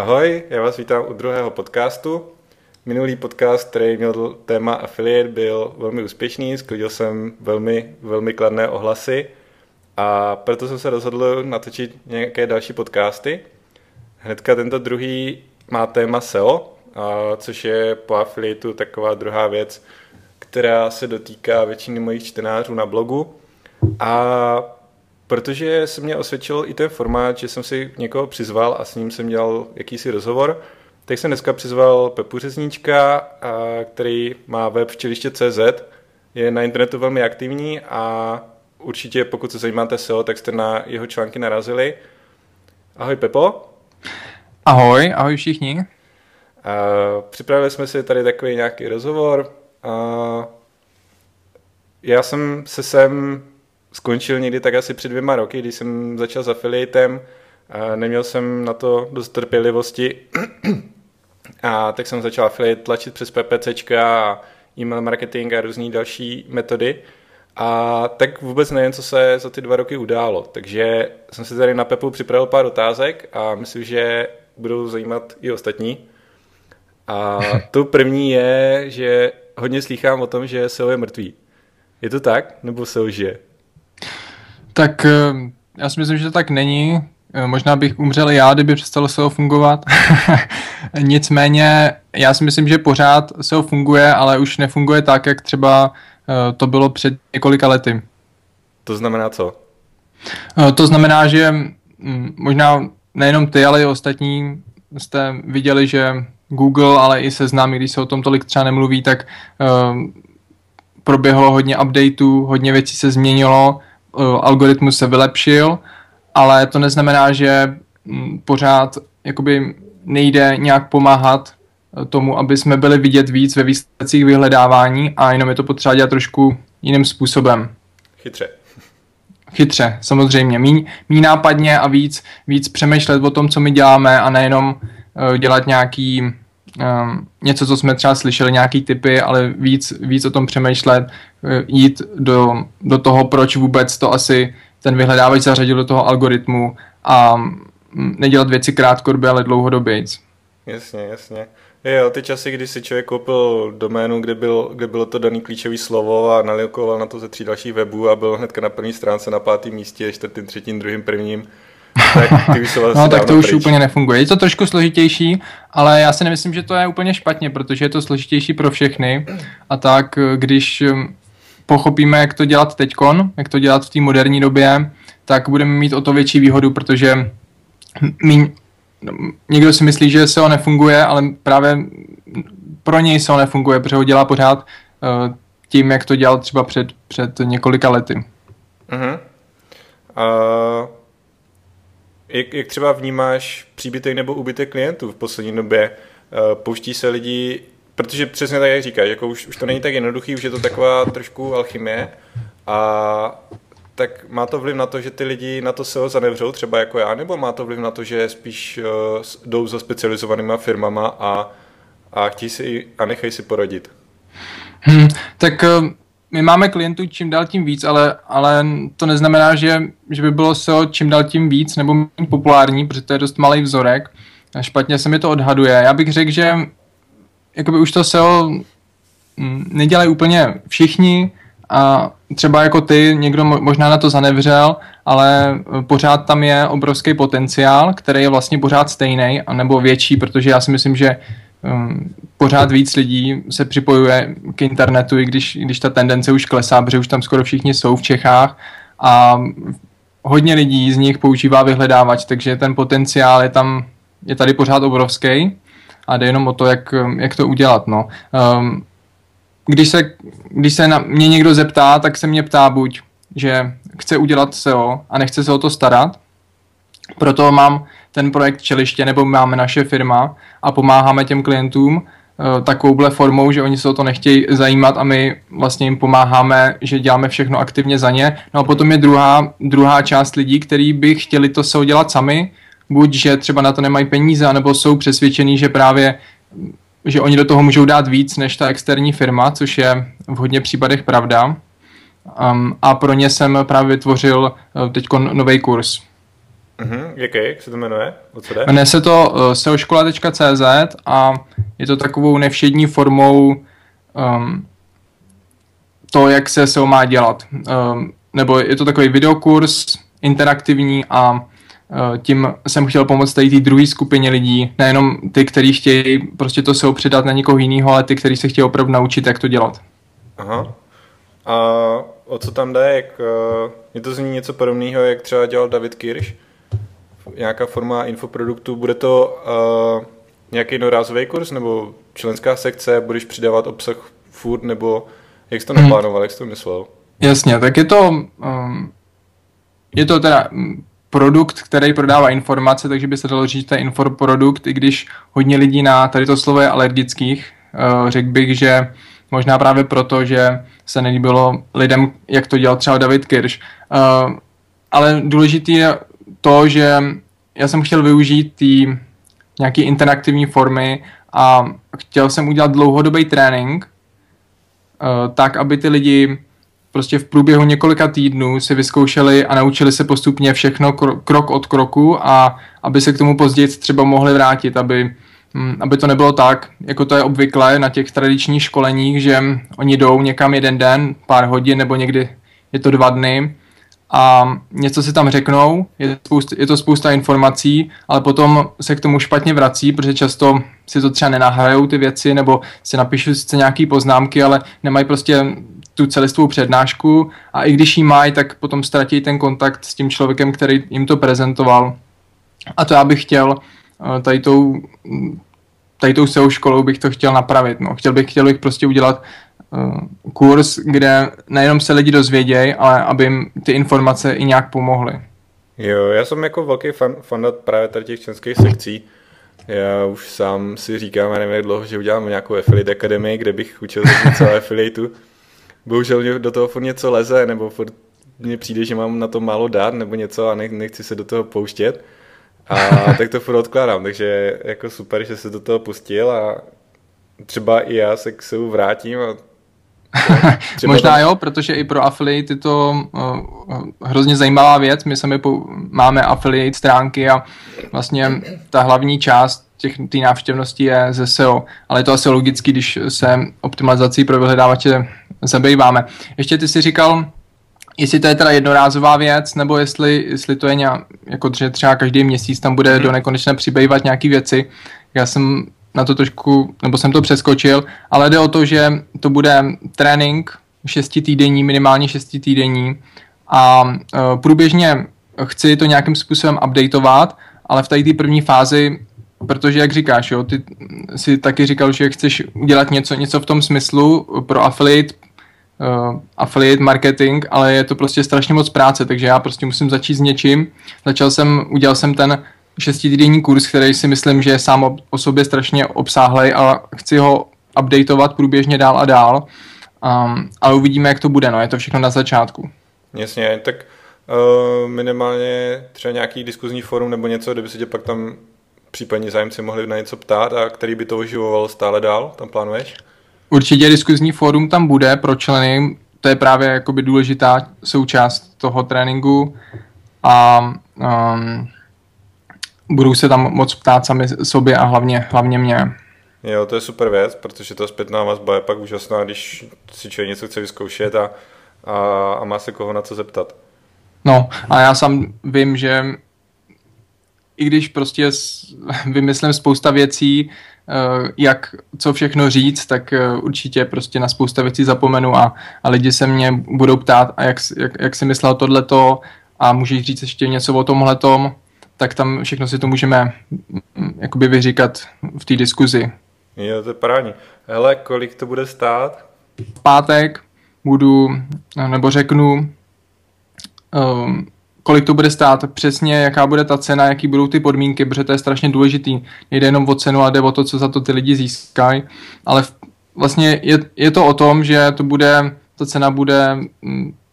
Ahoj, já vás vítám u druhého podcastu. Minulý podcast, který měl téma affiliate, byl velmi úspěšný, sklidil jsem velmi, velmi kladné ohlasy a proto jsem se rozhodl natočit nějaké další podcasty. Hnedka tento druhý má téma SEO, což je po affiliatu taková druhá věc, která se dotýká většiny mojich čtenářů na blogu. A protože se mě osvědčil i ten formát, že jsem si někoho přizval a s ním jsem dělal jakýsi rozhovor, tak jsem dneska přizval Pepu Řeznička, který má web seoliste.cz, je na internetu velmi aktivní a určitě pokud se zajímáte SEO, tak jste na jeho články narazili. Ahoj Pepo. Ahoj, ahoj všichni. Připravili jsme si tady takový nějaký rozhovor. Já jsem se sem skončil někdy tak asi před 2 roky, když jsem začal s affiliatem. Neměl jsem na to dost trpělivosti a tak jsem začal affiliate tlačit přes PPCčka a e-mail marketing a různé další metody. A tak vůbec nevím, co se za ty 2 roky událo. Takže jsem si tady na Pepu připravil pár otázek a myslím, že budou zajímat i ostatní. A to první je, že hodně slýchám o tom, že SEO je mrtvý. Je to tak? Nebo SEO žije? Tak já si myslím, že to tak není. Možná bych umřel já, kdyby přestalo SEO fungovat. Nicméně já si myslím, že pořád SEO funguje, ale už nefunguje tak, jak třeba to bylo před několika lety. To znamená co? To znamená, že možná nejenom ty, ale i ostatní jste viděli, že Google, ale i Seznam, když se o tom tolik třeba nemluví, tak proběhlo hodně updateů, hodně věcí se změnilo, algoritmus se vylepšil, ale to neznamená, že pořád jakoby nejde nějak pomáhat tomu, aby jsme byli vidět víc ve výsledcích vyhledávání a jenom je to potřeba dělat trošku jiným způsobem. Chytře, samozřejmě. Míň nápadně a víc přemýšlet o tom, co my děláme a nejenom dělat nějaký něco, co jsme třeba slyšeli, nějaký tipy, ale víc o tom přemýšlet, jít do toho, proč vůbec to asi ten vyhledávač zařadil do toho algoritmu a nedělat věci krátkodobě, ale dlouhodobě. Jasně. Jo, ty časy, kdy si člověk koupil doménu, kde bylo to daný klíčové slovo a nalikoval na to ze 3 dalších webů a byl hnedka na první stránce, na 5. místě, 4., 3., 2., 1. Tak ty už no tak to už pryč. Úplně nefunguje. Je to trošku složitější, ale já si nemyslím, že to je úplně špatně, protože je to složitější pro všechny. A tak když pochopíme, jak to dělat teďkon, jak to dělat v té moderní době, tak budeme mít o to větší výhodu, protože někdo si myslí, že SEO nefunguje, ale právě pro něj SEO nefunguje, protože ho dělá pořád tím, jak to dělal třeba před několika lety. Uh-huh. Jak třeba vnímáš příbytek nebo úbytek klientů v poslední době? Pouští se lidi, protože přesně tak, jak říkáš, jako už to není tak jednoduchý, už je to taková trošku alchymie a tak má to vliv na to, že ty lidi na to SEO zanevřou, třeba jako já, nebo má to vliv na to, že spíš jdou za specializovanýma firmama a chtějí si a nechají si poradit? Tak my máme klientů čím dál tím víc, ale to neznamená, že by bylo SEO čím dál tím víc nebo méně populární, protože to je dost malý vzorek. A špatně se mi to odhaduje. Já bych řekl, že jakoby už to SEO nedělají úplně všichni a třeba jako ty, někdo možná na to zanevřel, ale pořád tam je obrovský potenciál, který je vlastně pořád stejný, nebo větší, protože já si myslím, že pořád víc lidí se připojuje k internetu, i když ta tendence už klesá, protože už tam skoro všichni jsou v Čechách a hodně lidí z nich používá vyhledávač, takže ten potenciál je tady pořád obrovský a jde jenom o to, jak to udělat. No. Když se na mě někdo zeptá, tak se mě ptá buď, že chce udělat SEO a nechce se o to starat, proto mám ten projekt Čeliště, nebo máme naše firma a pomáháme těm klientům takovouhle formou, že oni se o to nechtějí zajímat a my vlastně jim pomáháme, že děláme všechno aktivně za ně. No a potom je druhá část lidí, kteří by chtěli to SEO dělat sami, buď že třeba na to nemají peníze, anebo jsou přesvědčení, že právě že oni do toho můžou dát víc než ta externí firma, což je v hodně případech pravda. A pro ně jsem právě vytvořil teď nový kurz. Jak se to jmenuje? Jmenuje se to SEO škola.cz a je to takovou nevšední formou to, jak se SEO má dělat. Nebo je to takový videokurs interaktivní a tím jsem chtěl pomoct tady té druhé skupině lidí, nejenom ty, kteří chtějí prostě to SEO předat na někoho jiného, ale ty, kteří se chtějí opravdu naučit, jak to dělat. Aha. A o co tam jde? Je to zní něco podobného, jak třeba dělal David Kirsch? Nějaká forma infoproduktu? Bude to nějaký jednorázový kurz nebo členská sekce? Budeš přidávat obsah furt? Nebo jak jsi to naplánoval? Jak jsi to myslel? Jasně, tak je to teda produkt, který prodává informace, takže by se dalo říct, to je infoprodukt, i když hodně lidí na tady to slovo je alergických. Řekl bych, že možná právě proto, že se nelíbilo lidem, jak to dělal třeba David Kirsch. Ale důležitý je to, že já jsem chtěl využít ty nějaké interaktivní formy a chtěl jsem udělat dlouhodobý trénink, tak, aby ty lidi prostě v průběhu několika týdnů si vyzkoušeli a naučili se postupně všechno krok od kroku a aby se k tomu později třeba mohli vrátit, aby to nebylo tak, jako to je obvykle na těch tradičních školeních, že oni jdou někam jeden den, pár hodin nebo někdy je to 2 dny a něco si tam řeknou, je to spousta informací, ale potom se k tomu špatně vrací, protože často si to třeba nenahrajou ty věci nebo si napíšu sice nějaký poznámky, ale nemají prostě tu celistvou přednášku a i když ji mají, tak potom ztratí ten kontakt s tím člověkem, který jim to prezentoval. A to já bych chtěl tady tou SEO školou bych to chtěl napravit. No. Chtěl bych prostě udělat kurz, kde nejenom se lidi dozvědějí, ale aby jim ty informace i nějak pomohly. Jo, já jsem jako velký fanda právě tady těch členských sekcí. Já už sám si říkám, já nevím jak dlouho, že udělám nějakou affiliate akademii, kde bych učil celou affiliateu. Bohužel do toho furt něco leze, nebo furt mně přijde, že mám na to málo dát, nebo něco a nechci se do toho pouštět. A tak to furt odkládám, takže jako super, že se do toho pustil a třeba i já se k SEO vrátím. A možná tam... jo, protože i pro affiliate je to hrozně zajímavá věc. My sami máme affiliate stránky a vlastně ta hlavní část té návštěvnosti je ze SEO, ale je to asi logicky, když se optimalizací pro vyhledávače zabýváme. Ještě ty jsi říkal, jestli to je teda jednorázová věc, nebo jestli to je nějak, jako třeba každý měsíc tam bude do nekonečna přibývat nějaký věci. Já jsem na to trošku, nebo jsem to přeskočil, ale jde o to, že to bude trénink 6 týdenní, minimálně 6 týdenní a průběžně chci to nějakým způsobem updateovat, ale v té první fázi, protože jak říkáš, jo, ty si taky říkal, že chceš udělat něco v tom smyslu pro affiliate marketing, ale je to prostě strašně moc práce, takže já prostě musím začít s něčím. Udělal jsem ten 6týdenní kurz, který si myslím, že je sám o sobě strašně obsáhlej a chci ho updateovat průběžně dál a dál, ale uvidíme, jak to bude, no, je to všechno na začátku. Jasně, tak minimálně třeba nějaký diskuzní forum nebo něco, kdyby se tě pak tam případně zájemci mohli na něco ptát a který by to oživoval stále dál, tam plánuješ? Určitě diskuzní fórum tam bude pro členy, to je právě jakoby důležitá součást toho tréninku a budou se tam moc ptát sami sobě a hlavně mě. Jo, to je super věc, protože ta zpětná vazba je pak úžasná, když si člověk něco chce vyzkoušet a má se koho na co zeptat. No a já sám vím, že i když prostě vymyslím spousta věcí, jak co všechno říct, tak určitě prostě na spousta věcí zapomenu a lidi se mě budou ptát, a jak si myslel tohleto a můžeš říct ještě něco o tomhletom, tak tam všechno si to můžeme jakoby vyříkat v té diskuzi. Jo, to je parádní. Hele, kolik to bude stát? V pátek řeknu, kolik to bude stát, přesně jaká bude ta cena, jaký budou ty podmínky, protože to je strašně důležitý. Nejde jenom o cenu, ale jde o to, co za to ty lidi získají, ale vlastně je to o tom, že to bude, ta cena bude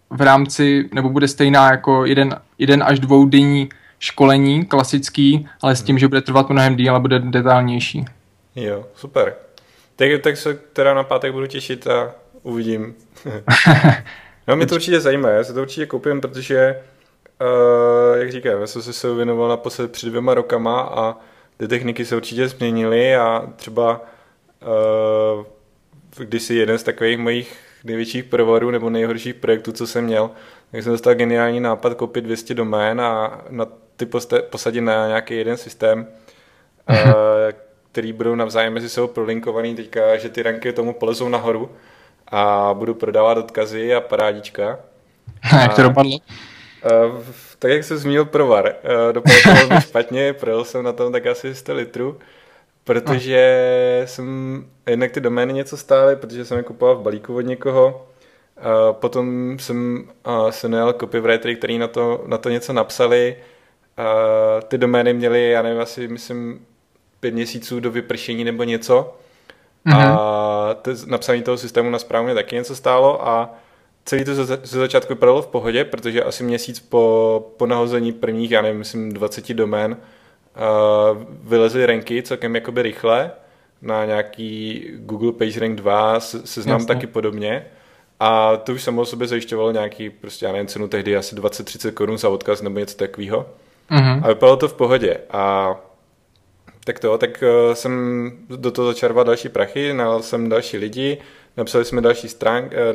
v rámci, nebo bude stejná jako 1 až 2 denní školení, klasický, ale s tím, že bude trvat mnohem díl a bude detailnější. Jo, super. Tak se teda na pátek budu těšit a uvidím. No, mě to určitě zajímá, já se to určitě koupím, protože jak říkám, já jsem se věnoval naposled před 2 rokama a ty techniky se určitě změnily a třeba když si jeden z takových mojich největších provodů nebo nejhorších projektů, co jsem měl, tak jsem dostal geniální nápad koupit 200 domén a na ty posadit na nějaký jeden systém, který budou navzájem mezi sebou prolinkovaný teďka, že ty ranky tomu polezou nahoru a budu prodávat odkazy a parádička. A jak to dopadlo? Tak jak jsem zmínil provar, dopadlo to špatně, projel jsem na tom tak asi 100 litrů, protože jsem, jednak ty domény něco stály, protože jsem je kupoval v balíku od někoho, potom jsem se najal copywritery, který na to něco napsali, ty domény měly, já nevím, asi myslím 5 měsíců do vypršení nebo něco, a napsání toho systému na správu mě taky něco stálo a celý to ze začátku vypadalo v pohodě, protože asi měsíc po nahození prvních, já nevím, myslím 20 domén, vylezly ranky celkem jakoby rychle na nějaký Google PageRank 2, seznam taky podobně. A to už samo o sobě zajišťovalo nějaký, prostě já nevím, cenu tehdy asi 20-30 korun za odkaz nebo něco takového. A vypadalo to v pohodě. A tak jsem do toho začerval další prachy, nalal jsem další lidi, napsali jsme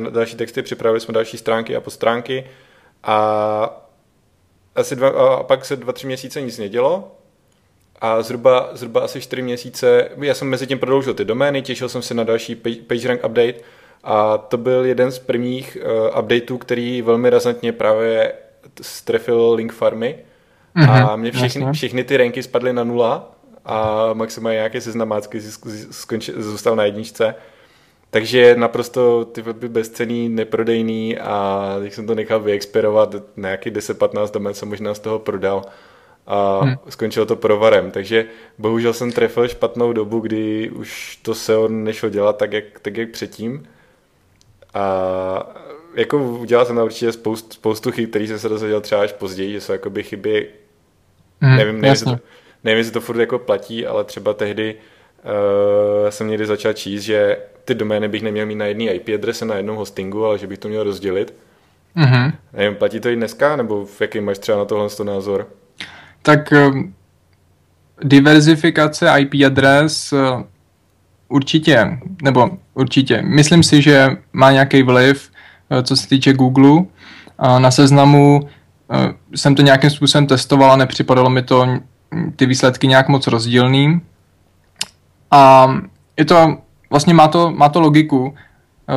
další texty, připravili jsme další stránky a podstránky a asi pak se 2-3 měsíce nic nedělo a zhruba asi 4 měsíce, já jsem mezi tím prodloužil ty domény, těšil jsem se na další PageRank update a to byl jeden z prvních updateů, který velmi razantně právě strefil link farmy a mě všechny ty ranky spadly na 0 a maximálně nějaké seznamácky zůstal na 1. Takže naprosto ty weby bezcenný, neprodejný a když jsem to nechal vyexpirovat, nějaký 10-15 domén jsem možná z toho prodal a skončilo to provarem. Takže bohužel jsem trefil špatnou dobu, kdy už to SEO nešlo dělat tak jak předtím. A jako udělal jsem na určitě spoustu chyb, který jsem se dozvěděl třeba až později, že jsou jakoby chyby, nevím, jestli to furt jako platí, ale třeba tehdy jsem někdy začal číst, že ty domény bych neměl mít na jedné IP adrese, na jednom hostingu, ale že bych to měl rozdělit. Nevím, platí to i dneska, nebo jaký máš třeba na tohle názor? Tak diverzifikace IP adres určitě. Myslím si, že má nějaký vliv, co se týče Google. Na Seznamu jsem to nějakým způsobem testoval a nepřipadalo mi to ty výsledky nějak moc rozdílný. A je to, vlastně má to logiku,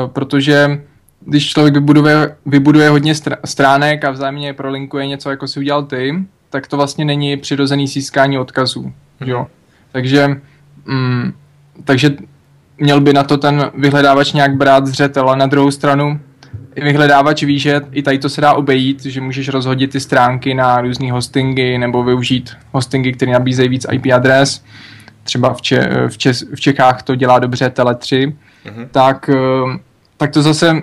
protože když člověk vybuduje hodně stránek a vzájemně prolinkuje něco, jako si udělal ty, tak to vlastně není přirozený získání odkazů. Jo? Takže měl by na to ten vyhledávač nějak brát zřetel, ale na druhou stranu i vyhledávač ví, že i tady to se dá obejít, že můžeš rozhodit ty stránky na různý hostingy nebo využít hostingy, které nabízejí víc IP adres. Třeba v Čechách to dělá dobře Tele3, tak to zase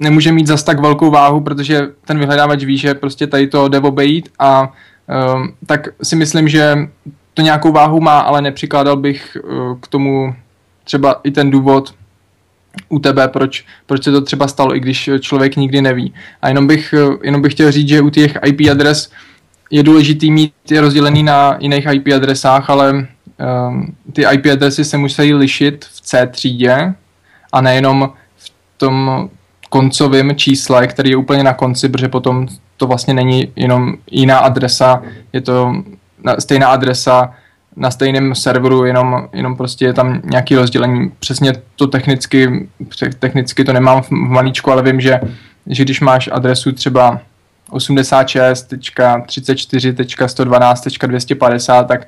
nemůže mít zas tak velkou váhu, protože ten vyhledávač ví, že prostě tady to jde obejít a tak si myslím, že to nějakou váhu má, ale nepřikládal bych k tomu třeba i ten důvod u tebe, proč se to třeba stalo, i když člověk nikdy neví. A jenom bych chtěl říct, že u těch IP adres je důležitý mít je rozdělený na jiných IP adresách, ale ty IP adresy se musí lišit v C třídě a nejenom v tom koncovém čísle, který je úplně na konci, protože potom to vlastně není jenom jiná adresa, je to stejná adresa na stejném serveru, jenom prostě je tam nějaký rozdělení. Přesně to technicky to nemám v malíčku, ale vím, že když máš adresu třeba 86.34.112.250,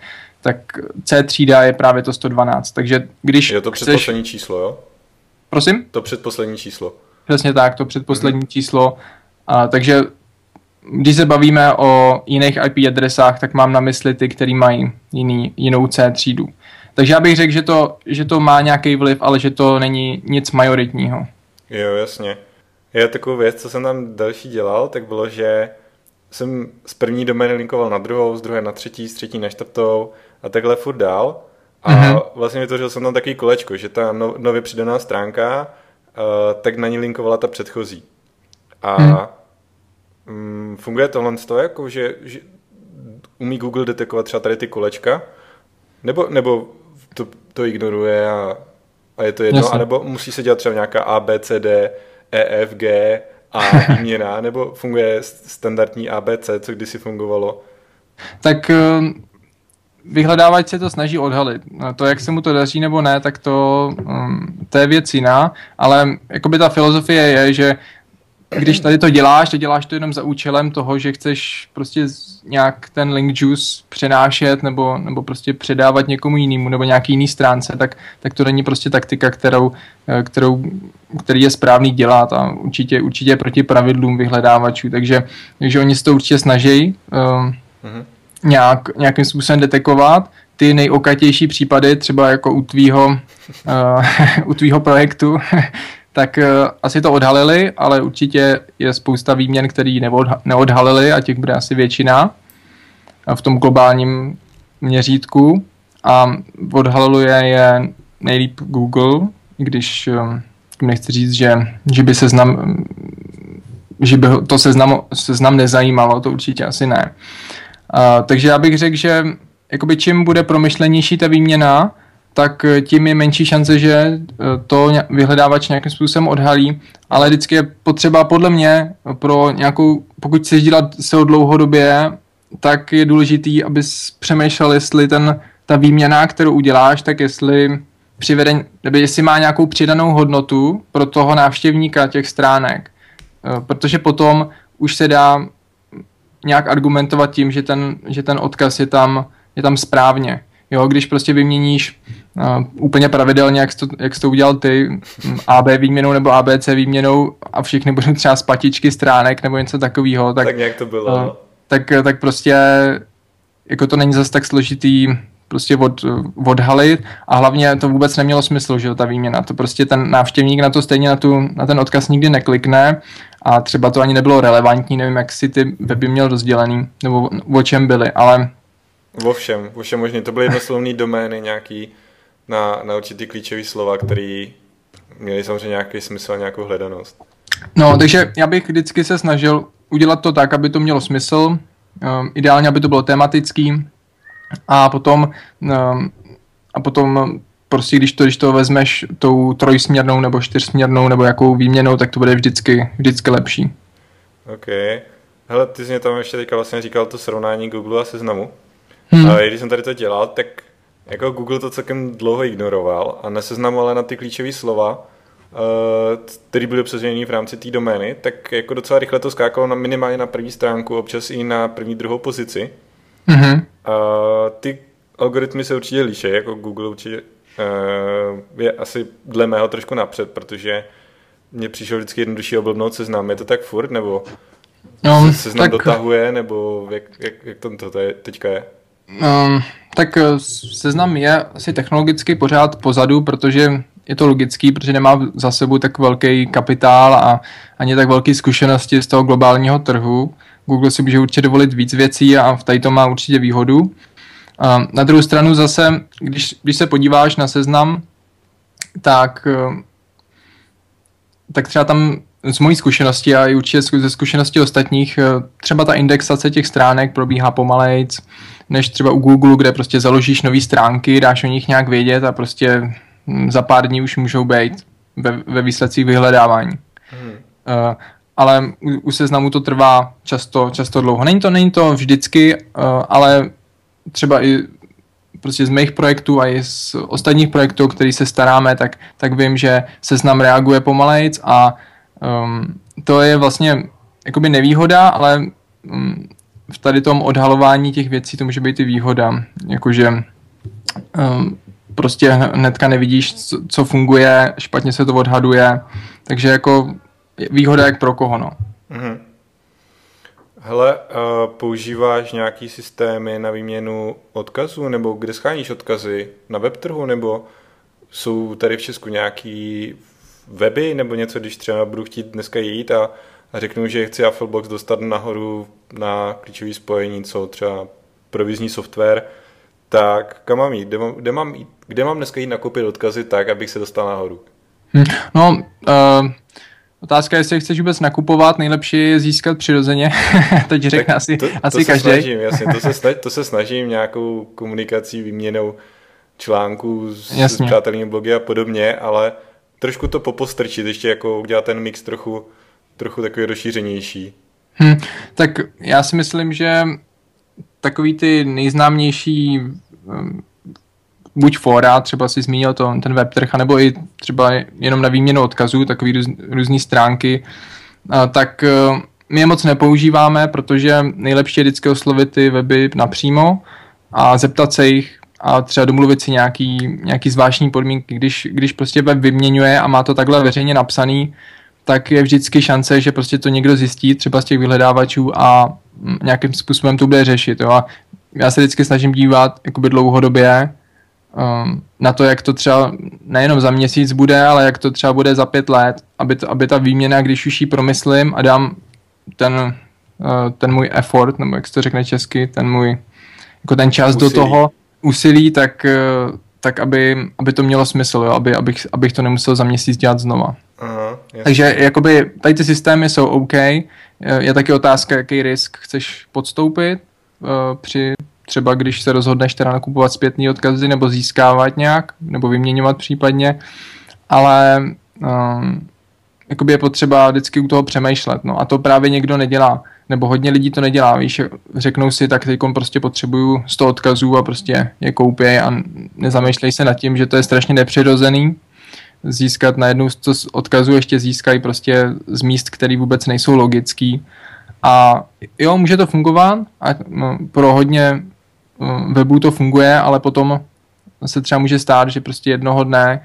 tak C třída je právě to 112. Takže když je to předposlední číslo, jo? Prosím? To předposlední číslo. Přesně tak, to předposlední číslo. Takže když se bavíme o jiných IP adresách, tak mám na mysli ty, který mají jinou C třídu. Takže já bych řekl, že to má nějaký vliv, ale že to není nic majoritního. Jo, jasně. Já takovou věc, co jsem tam další dělal, tak bylo, že jsem z první domény linkoval na druhou, z druhé na třetí, z třetí na čtvrtou a takhle furt dál. A vlastně vytvořil jsem tam takový kolečko, že ta nově přidaná stránka, tak na ní linkovala ta předchozí. A Funguje tohle jako, že umí Google detekovat třeba tady ty kolečka? Nebo to ignoruje a je to jedno? Jasně. A nebo musí se dělat třeba nějaká A, B, C, D, E, F, G, A výměna? Nebo funguje standardní A, B, C, co kdysi fungovalo? Tak vyhledávač se to snaží odhalit. To, jak se mu to daří nebo ne, tak to je věc jiná, ale jakoby ta filozofie je, že když tady to děláš to jenom za účelem toho, že chceš prostě nějak ten link juice přenášet nebo prostě předávat někomu jinému nebo nějaký jiný stránce, tak to není prostě taktika, který je správný dělat a určitě proti pravidlům vyhledávačů. Takže oni se to určitě snaží nějakým způsobem detekovat. Ty nejokatější případy, třeba jako u tvýho projektu, tak asi to odhalili, ale určitě je spousta výměn, který neodhalili a těch bude asi většina v tom globálním měřítku a odhaluje je nejlíp Google, když nechci říct, že by seznam nezajímalo, to určitě asi ne. Takže já bych řekl, že jakoby čím bude promyšlenější ta výměna, tak tím je menší šance, že to vyhledávač nějakým způsobem odhalí, ale vždycky je potřeba podle mě pro nějakou, pokud chceš dělat SEO dlouhodobě, tak je důležitý, abys přemýšlel, jestli ta výměna, kterou uděláš, tak jestli má nějakou přidanou hodnotu pro toho návštěvníka těch stránek, protože potom už se dá nějak argumentovat tím, že ten odkaz je tam správně. Jo, když prostě vyměníš úplně pravidelně, jak jsi to udělal ty, AB výměnou nebo ABC výměnou a všichni budou třeba z patičky stránek nebo něco takového. Tak nějak to bylo. Tak prostě jako to není zas tak složitý prostě odhalit a hlavně to vůbec nemělo smysl, že ta výměna. To prostě ten návštěvník na to stejně na ten odkaz nikdy neklikne a třeba to ani nebylo relevantní, nevím, jak si ty weby měl rozdělený nebo o čem byly, ale Ovšem možný. To byly jednoslovné domény nějaký na určitý klíčový slova, který měly samozřejmě nějaký smysl a nějakou hledanost. No, takže já bych vždycky se snažil udělat to tak, aby to mělo smysl, ideálně, aby to bylo tematický a potom prostě když to vezmeš tou trojsměrnou nebo čtyřsměrnou nebo jakou výměnou, tak to bude vždycky lepší. OK. Hele, ty jsi mě tam ještě teďka vlastně říkal to srovnání Google a Seznamu. Ale když jsem tady to dělal, tak jako Google to celkem dlouho ignoroval a Seznam ale na ty klíčové slova, které byly obsaženy v rámci té domény, tak jako docela rychle to skákalo minimálně na první stránku, občas i na první, druhou pozici. Mm-hmm. Ty algoritmy se určitě liší, jako Google určitě je asi dle mého trošku napřed, protože mně přišel vždycky jednodušší oblbnout Seznam. Je to tak furt, nebo Seznam dotahuje, nebo jak to teďka je? Tak Seznam je asi technologicky pořád pozadu, protože je to logický, protože nemá za sebou tak velký kapitál a ani tak velké zkušenosti z toho globálního trhu. Google si může určitě dovolit víc věcí a v tady to má určitě výhodu. Na druhou stranu zase, když se podíváš na Seznam, tak třeba tam z mojí zkušenosti a i určitě ze zkušenosti ostatních, třeba ta indexace těch stránek probíhá pomalejc, než třeba u Google, kde prostě založíš nový stránky, dáš o nich nějak vědět a prostě za pár dní už můžou být ve výsledcích vyhledávání. Ale u Seznamu to trvá často dlouho. Není to vždycky, ale třeba i prostě z mých projektů a i z ostatních projektů, o který se staráme, tak vím, že Seznam reaguje pomalejc a to je vlastně jakoby nevýhoda, ale v tady tom odhalování těch věcí to může být i výhoda. Jakože prostě hnedka nevidíš, co funguje, špatně se to odhaduje, takže jako výhoda jak pro koho, no. Mhm. Hele, používáš nějaký systémy na výměnu odkazů, nebo kde sháníš odkazy? Na webtrhu, nebo jsou tady v Česku nějaký weby, nebo něco, když třeba budu chtít dneska jít a řeknu, že chci Affilbox dostat nahoru na klíčové spojení, co třeba provizní software, tak kam mám jít? Kde mám dneska jít nakoupit odkazy tak, abych se dostal nahoru? No, Otázka je, jestli chceš vůbec nakupovat, nejlepší je získat přirozeně, teď řekne asi každý. To se snažím nějakou komunikací, výměnou článků s přátelými blogy a podobně, ale trošku to popostrčit, ještě jako udělat ten mix trochu takový rozšířenější. Tak já si myslím, že takový ty nejznámější buď fóra, třeba si zmínil ten webtrh, anebo i třeba jenom na výměnu odkazů, takový různý stránky, tak my je moc nepoužíváme, protože nejlepší je vždycky oslovit ty weby napřímo a zeptat se jich a třeba domluvit si nějaký zvláštní podmínky. Když prostě web vyměňuje a má to takhle veřejně napsaný, tak je vždycky šance, že prostě to někdo zjistí, třeba z těch vyhledávačů a nějakým způsobem to bude řešit. Jo? A já se vždycky snažím dívat jakoby dlouhodobě na to, jak to třeba nejenom za měsíc bude, ale jak to třeba bude za 5 let, aby ta výměna, když už ji promyslím a dám ten můj effort, nebo jak se to řekne česky, ten čas úsilí. Do toho úsilí, tak aby to mělo smysl, jo? Abych to nemusel za měsíc dělat znova. Aha, takže jakoby tady ty systémy jsou OK, je taky otázka, jaký risk chceš podstoupit při třeba když se rozhodneš teda nakupovat zpětný odkazy nebo získávat nějak, nebo vyměňovat případně, ale jakoby je potřeba vždycky u toho přemýšlet, no a to právě někdo nedělá, nebo hodně lidí to nedělá, víš, řeknou si, tak teďkom prostě potřebuju 100 odkazů a prostě je koupěj a nezamýšlej se nad tím, že to je strašně nepřirozený, získat najednou 100 odkazů ještě získají prostě z míst, které vůbec nejsou logický. A jo, může to fungovat a pro hodně webů to funguje, ale potom se třeba může stát, že prostě jednoho dne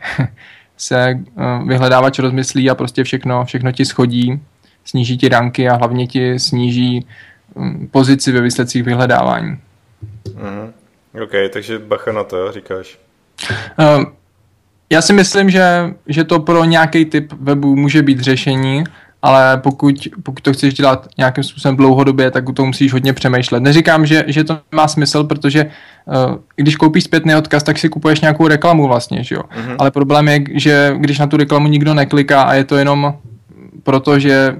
se vyhledávač rozmyslí a prostě všechno ti schodí, sníží ti ranky a hlavně ti sníží pozici ve výsledcích vyhledávání. OK, takže bacha na to, říkáš. Já si myslím, že to pro nějaký typ webu může být řešení, ale pokud to chceš dělat nějakým způsobem dlouhodobě, tak to musíš hodně přemýšlet. Neříkám, že to nemá smysl, protože když koupíš zpětný odkaz, tak si kupuješ nějakou reklamu vlastně, že jo? Mm-hmm. Ale problém je, že když na tu reklamu nikdo nekliká a je to jenom proto, že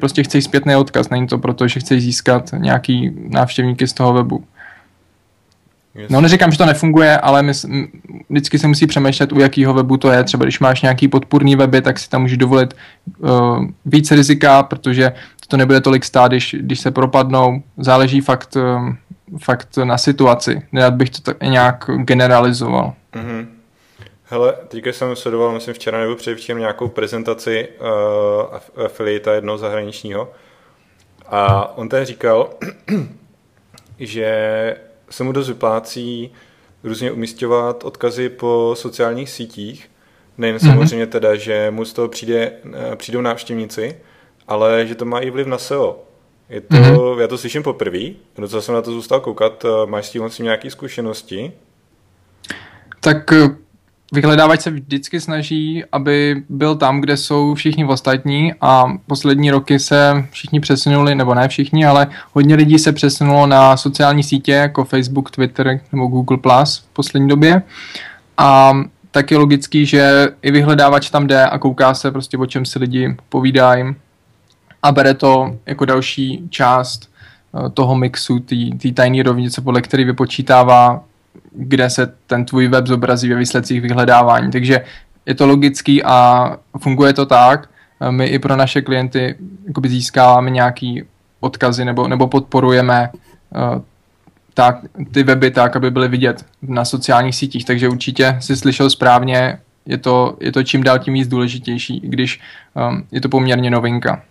prostě chceš zpětný odkaz, není to proto, že chceš získat nějaký návštěvníky z toho webu. Yes. No neříkám, že to nefunguje, ale vždycky se musí přemýšlet, u jakého webu to je. Třeba když máš nějaký podpůrný weby, tak si tam můžeš dovolit více rizika, protože to nebude tolik stát, když se propadnou. Záleží fakt na situaci. Nerad bych to tak nějak generalizoval. Mm-hmm. Hele, teďka jsem sledoval, myslím včera nebo předevčím nějakou prezentaci afiliáta jednoho zahraničního a on ten říkal, že se mu dost vyplácí různě umisťovat odkazy po sociálních sítích. Nejen samozřejmě teda, že mu z toho přijdou návštěvníci, ale že to má i vliv na SEO. Je to, já to slyším poprvé, docela jsem na to zůstal koukat. Máš s tím nějaké zkušenosti? Tak vyhledávač se vždycky snaží, aby byl tam, kde jsou všichni ostatní a poslední roky se všichni přesunuli, nebo ne všichni, ale hodně lidí se přesunulo na sociální sítě jako Facebook, Twitter nebo Google Plus v poslední době a tak je logický, že i vyhledávač tam jde a kouká se prostě, o čem si lidi povídají a bere to jako další část toho mixu, té tajné rovnice, podle které vypočítává, kde se ten tvůj web zobrazí ve výsledcích vyhledávání. Takže je to logický a funguje to tak. My i pro naše klienty jakoby získáváme nějaký odkazy nebo podporujeme ty weby tak, aby byly vidět na sociálních sítích. Takže určitě jsi slyšel správně, je to čím dál tím víc důležitější, i když je to poměrně novinka.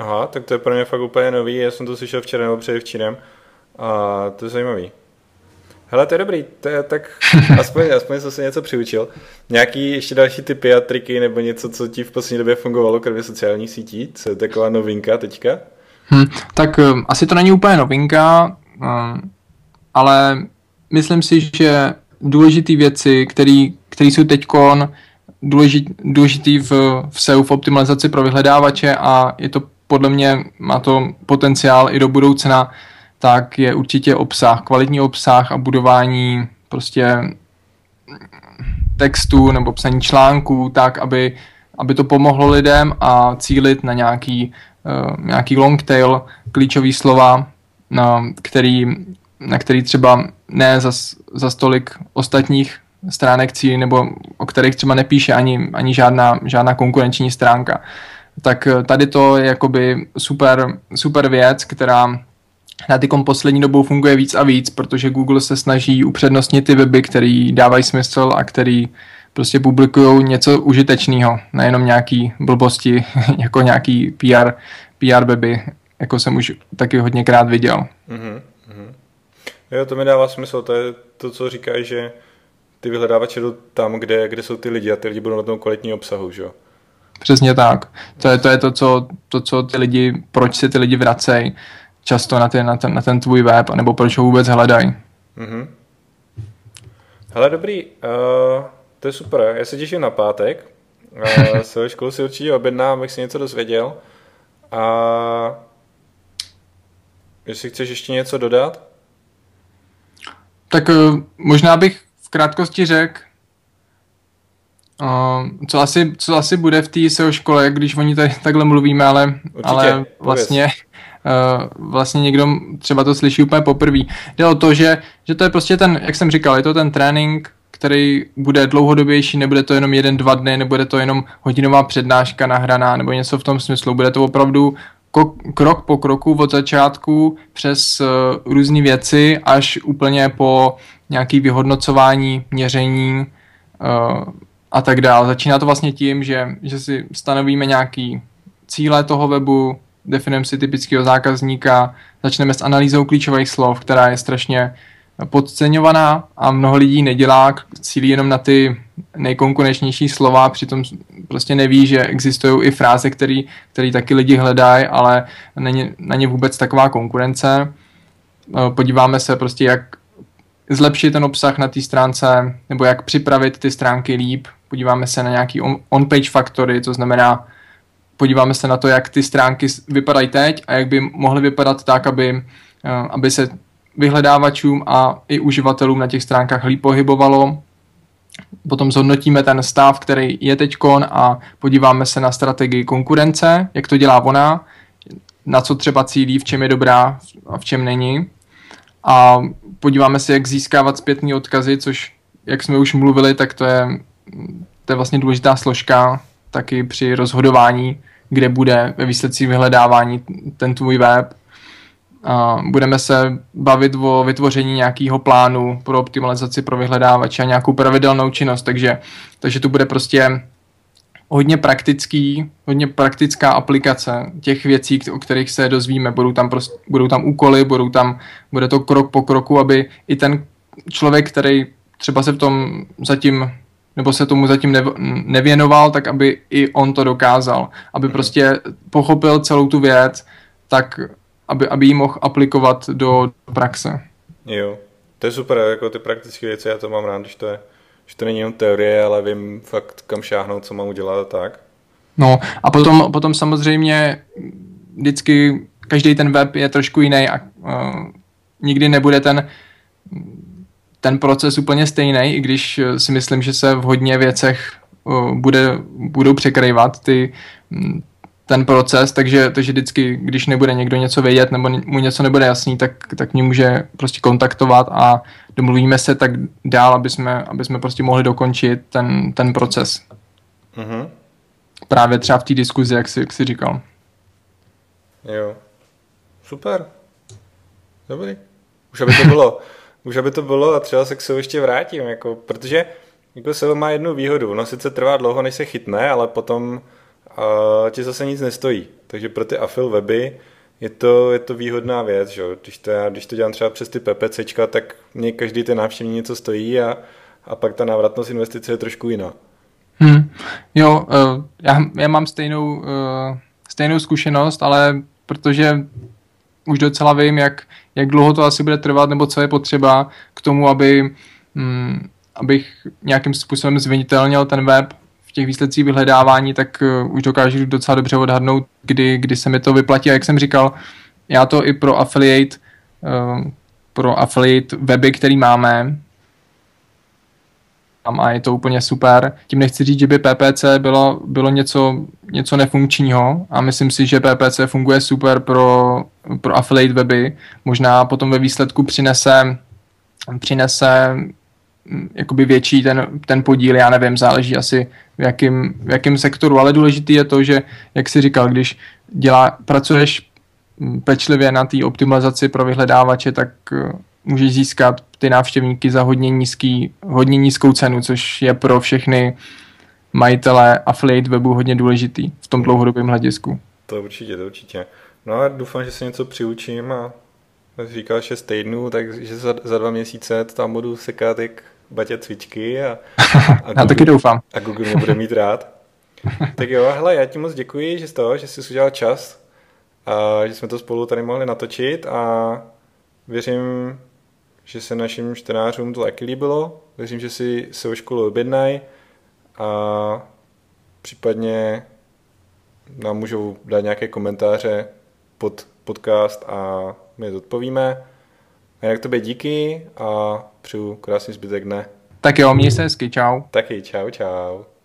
Aha, tak to je pro mě fakt úplně nový. Já jsem to slyšel včera nebo předevčírem. A to je zajímavý. Hele, to je dobrý, to je, tak aspoň jsem se něco přiučil. Nějaký ještě další typy a triky nebo něco, co ti v poslední době fungovalo kromě sociálních sítí, co je taková novinka teďka? Tak asi to není úplně novinka, ale myslím si, že důležité věci, které jsou teďkon důležitý v SEO, v optimalizaci pro vyhledávače a je to podle mě, má to potenciál i do budoucna, tak je určitě obsah, kvalitní obsah a budování prostě textu nebo psaní článků tak, aby aby to pomohlo lidem a cílit na nějaký long tail, klíčový slova, na který třeba ne za tolik ostatních stránek cílí, nebo o kterých třeba nepíše ani žádná konkurenční stránka. Tak tady to je jakoby super věc, která na tykom poslední dobou funguje víc a víc, protože Google se snaží upřednostnit ty weby, který dávají smysl a který prostě publikují něco užitečného, nejenom nějaký blbosti, jako nějaký PR weby, jako jsem už taky hodněkrát viděl. Mm-hmm. Jo, to mi dává smysl, to je to, co říkáš, že ty vyhledávače jdou tam, kde jsou ty lidi a ty lidi budou na tom kvalitní obsahu, že jo? Přesně tak. To je to, co ty lidi, proč se ty lidi vracejí často na ten tvůj web, anebo proč ho vůbec hledají. Mm-hmm. Hele, dobrý, to je super, já se těším na pátek, SEO školu si určitě objednám, abych si něco dozvěděl a jestli chceš ještě něco dodat? Tak možná bych v krátkosti řekl, co asi bude v té SEO škole, když oni tady takhle mluvíme, ale vlastně někdo třeba to slyší úplně poprvé. Jde o to, že to je prostě ten, jak jsem říkal, je to ten trénink, který bude dlouhodobější, nebude to jenom 1-2 dny, nebude to jenom hodinová přednáška nahraná nebo něco v tom smyslu, bude to opravdu krok po kroku od začátku přes různé věci až úplně po nějaké vyhodnocování, měření a tak dále. Začíná to vlastně tím, že si stanovíme nějaký cíle toho webu, definujeme si typického zákazníka, začneme s analýzou klíčových slov, která je strašně podceňovaná a mnoho lidí nedělá, cílí jenom na ty nejkonkurenčnější slova, přitom prostě neví, že existují i fráze, které taky lidi hledají, ale není na ně vůbec taková konkurence. Podíváme se prostě, jak zlepšit ten obsah na té stránce, nebo jak připravit ty stránky líp. Podíváme se na nějaký on-page faktory, to znamená, podíváme se na to, jak ty stránky vypadají teď a jak by mohly vypadat tak, aby se vyhledávačům a i uživatelům na těch stránkách líp pohybovalo. Potom zhodnotíme ten stav, který je teďkon a podíváme se na strategii konkurence, jak to dělá ona, na co třeba cílí, v čem je dobrá a v čem není. A podíváme se, jak získávat zpětné odkazy, což, jak jsme už mluvili, tak to je vlastně důležitá složka taky při rozhodování, kde bude ve výsledcích vyhledávání ten tvůj web. Budeme se bavit o vytvoření nějakého plánu pro optimalizaci pro vyhledávače a nějakou pravidelnou činnost, takže to bude prostě hodně praktická aplikace těch věcí, o kterých se dozvíme. Budou tam úkoly, bude to krok po kroku, aby i ten člověk, který třeba se v tom zatím nebo se tomu zatím nevěnoval, tak aby i on to dokázal, aby prostě pochopil celou tu věc, tak aby ji mohl aplikovat do praxe. Jo, to je super, jako ty praktické věci, já to mám rád, že to není jenom teorie, ale vím fakt kam šáhnout, co mám udělat a tak. No a potom samozřejmě vždycky každý ten web je trošku jiný a nikdy nebude ten proces úplně stejný, i když si myslím, že se v hodně věcech budou překrývat ten proces, takže vždycky, když nebude někdo něco vědět nebo mu něco nebude jasný, tak mě může prostě kontaktovat a domluvíme se tak dál, aby jsme prostě mohli dokončit ten proces. Mm-hmm. Právě třeba v té diskuzi, jak jsi říkal. Jo. Super. Dobrý. Už aby to bylo a třeba se k SEO ještě vrátím, jako, protože jako SEO má jednu výhodu, no sice trvá dlouho, než se chytne, ale potom ti zase nic nestojí. Takže pro ty affiliate weby je to výhodná věc, že? Když to dělám třeba přes ty PPCčka, tak mě každý ten návštěvník něco stojí a pak ta návratnost investice je trošku jiná. Jo, já mám stejnou zkušenost, ale protože už docela vím, jak dlouho to asi bude trvat, nebo co je potřeba k tomu, abych nějakým způsobem zviditelnil ten web v těch výsledcích vyhledávání, tak už dokážu docela dobře odhadnout, kdy se mi to vyplatí. A jak jsem říkal, já to i pro affiliate weby, který máme, a je to úplně super. Tím nechci říct, že by PPC bylo něco nefunkčního a myslím si, že PPC funguje super pro affiliate weby. Možná potom ve výsledku přinese jakoby větší ten podíl, já nevím, záleží asi v jakém sektoru, ale důležitý je to, že, jak jsi říkal, když pracuješ pečlivě na té optimalizaci pro vyhledávače, tak můžeš získat ty návštěvníky za hodně nízkou cenu, což je pro všechny majitele affiliate webu hodně důležitý v tom dlouhodobém hledisku. To určitě. No a doufám, že se něco přiučím a říkal 6 týdnů, takže za 2 měsíce tam budu sekat jak batě cvičky a Google, taky doufám. A Google mě bude mít rád. Tak jo, hele, já ti moc děkuji, že jsi udělal čas a že jsme to spolu tady mohli natočit a věřím, že se našim čtenářům to taky líbilo, věřím, že si SEO školu objednají a případně nám můžou dát nějaké komentáře pod podcast a my je odpovíme. A jak tobě díky a přeju krásný zbytek dne. Tak jo, měj se hezky, čau. Taky, čau.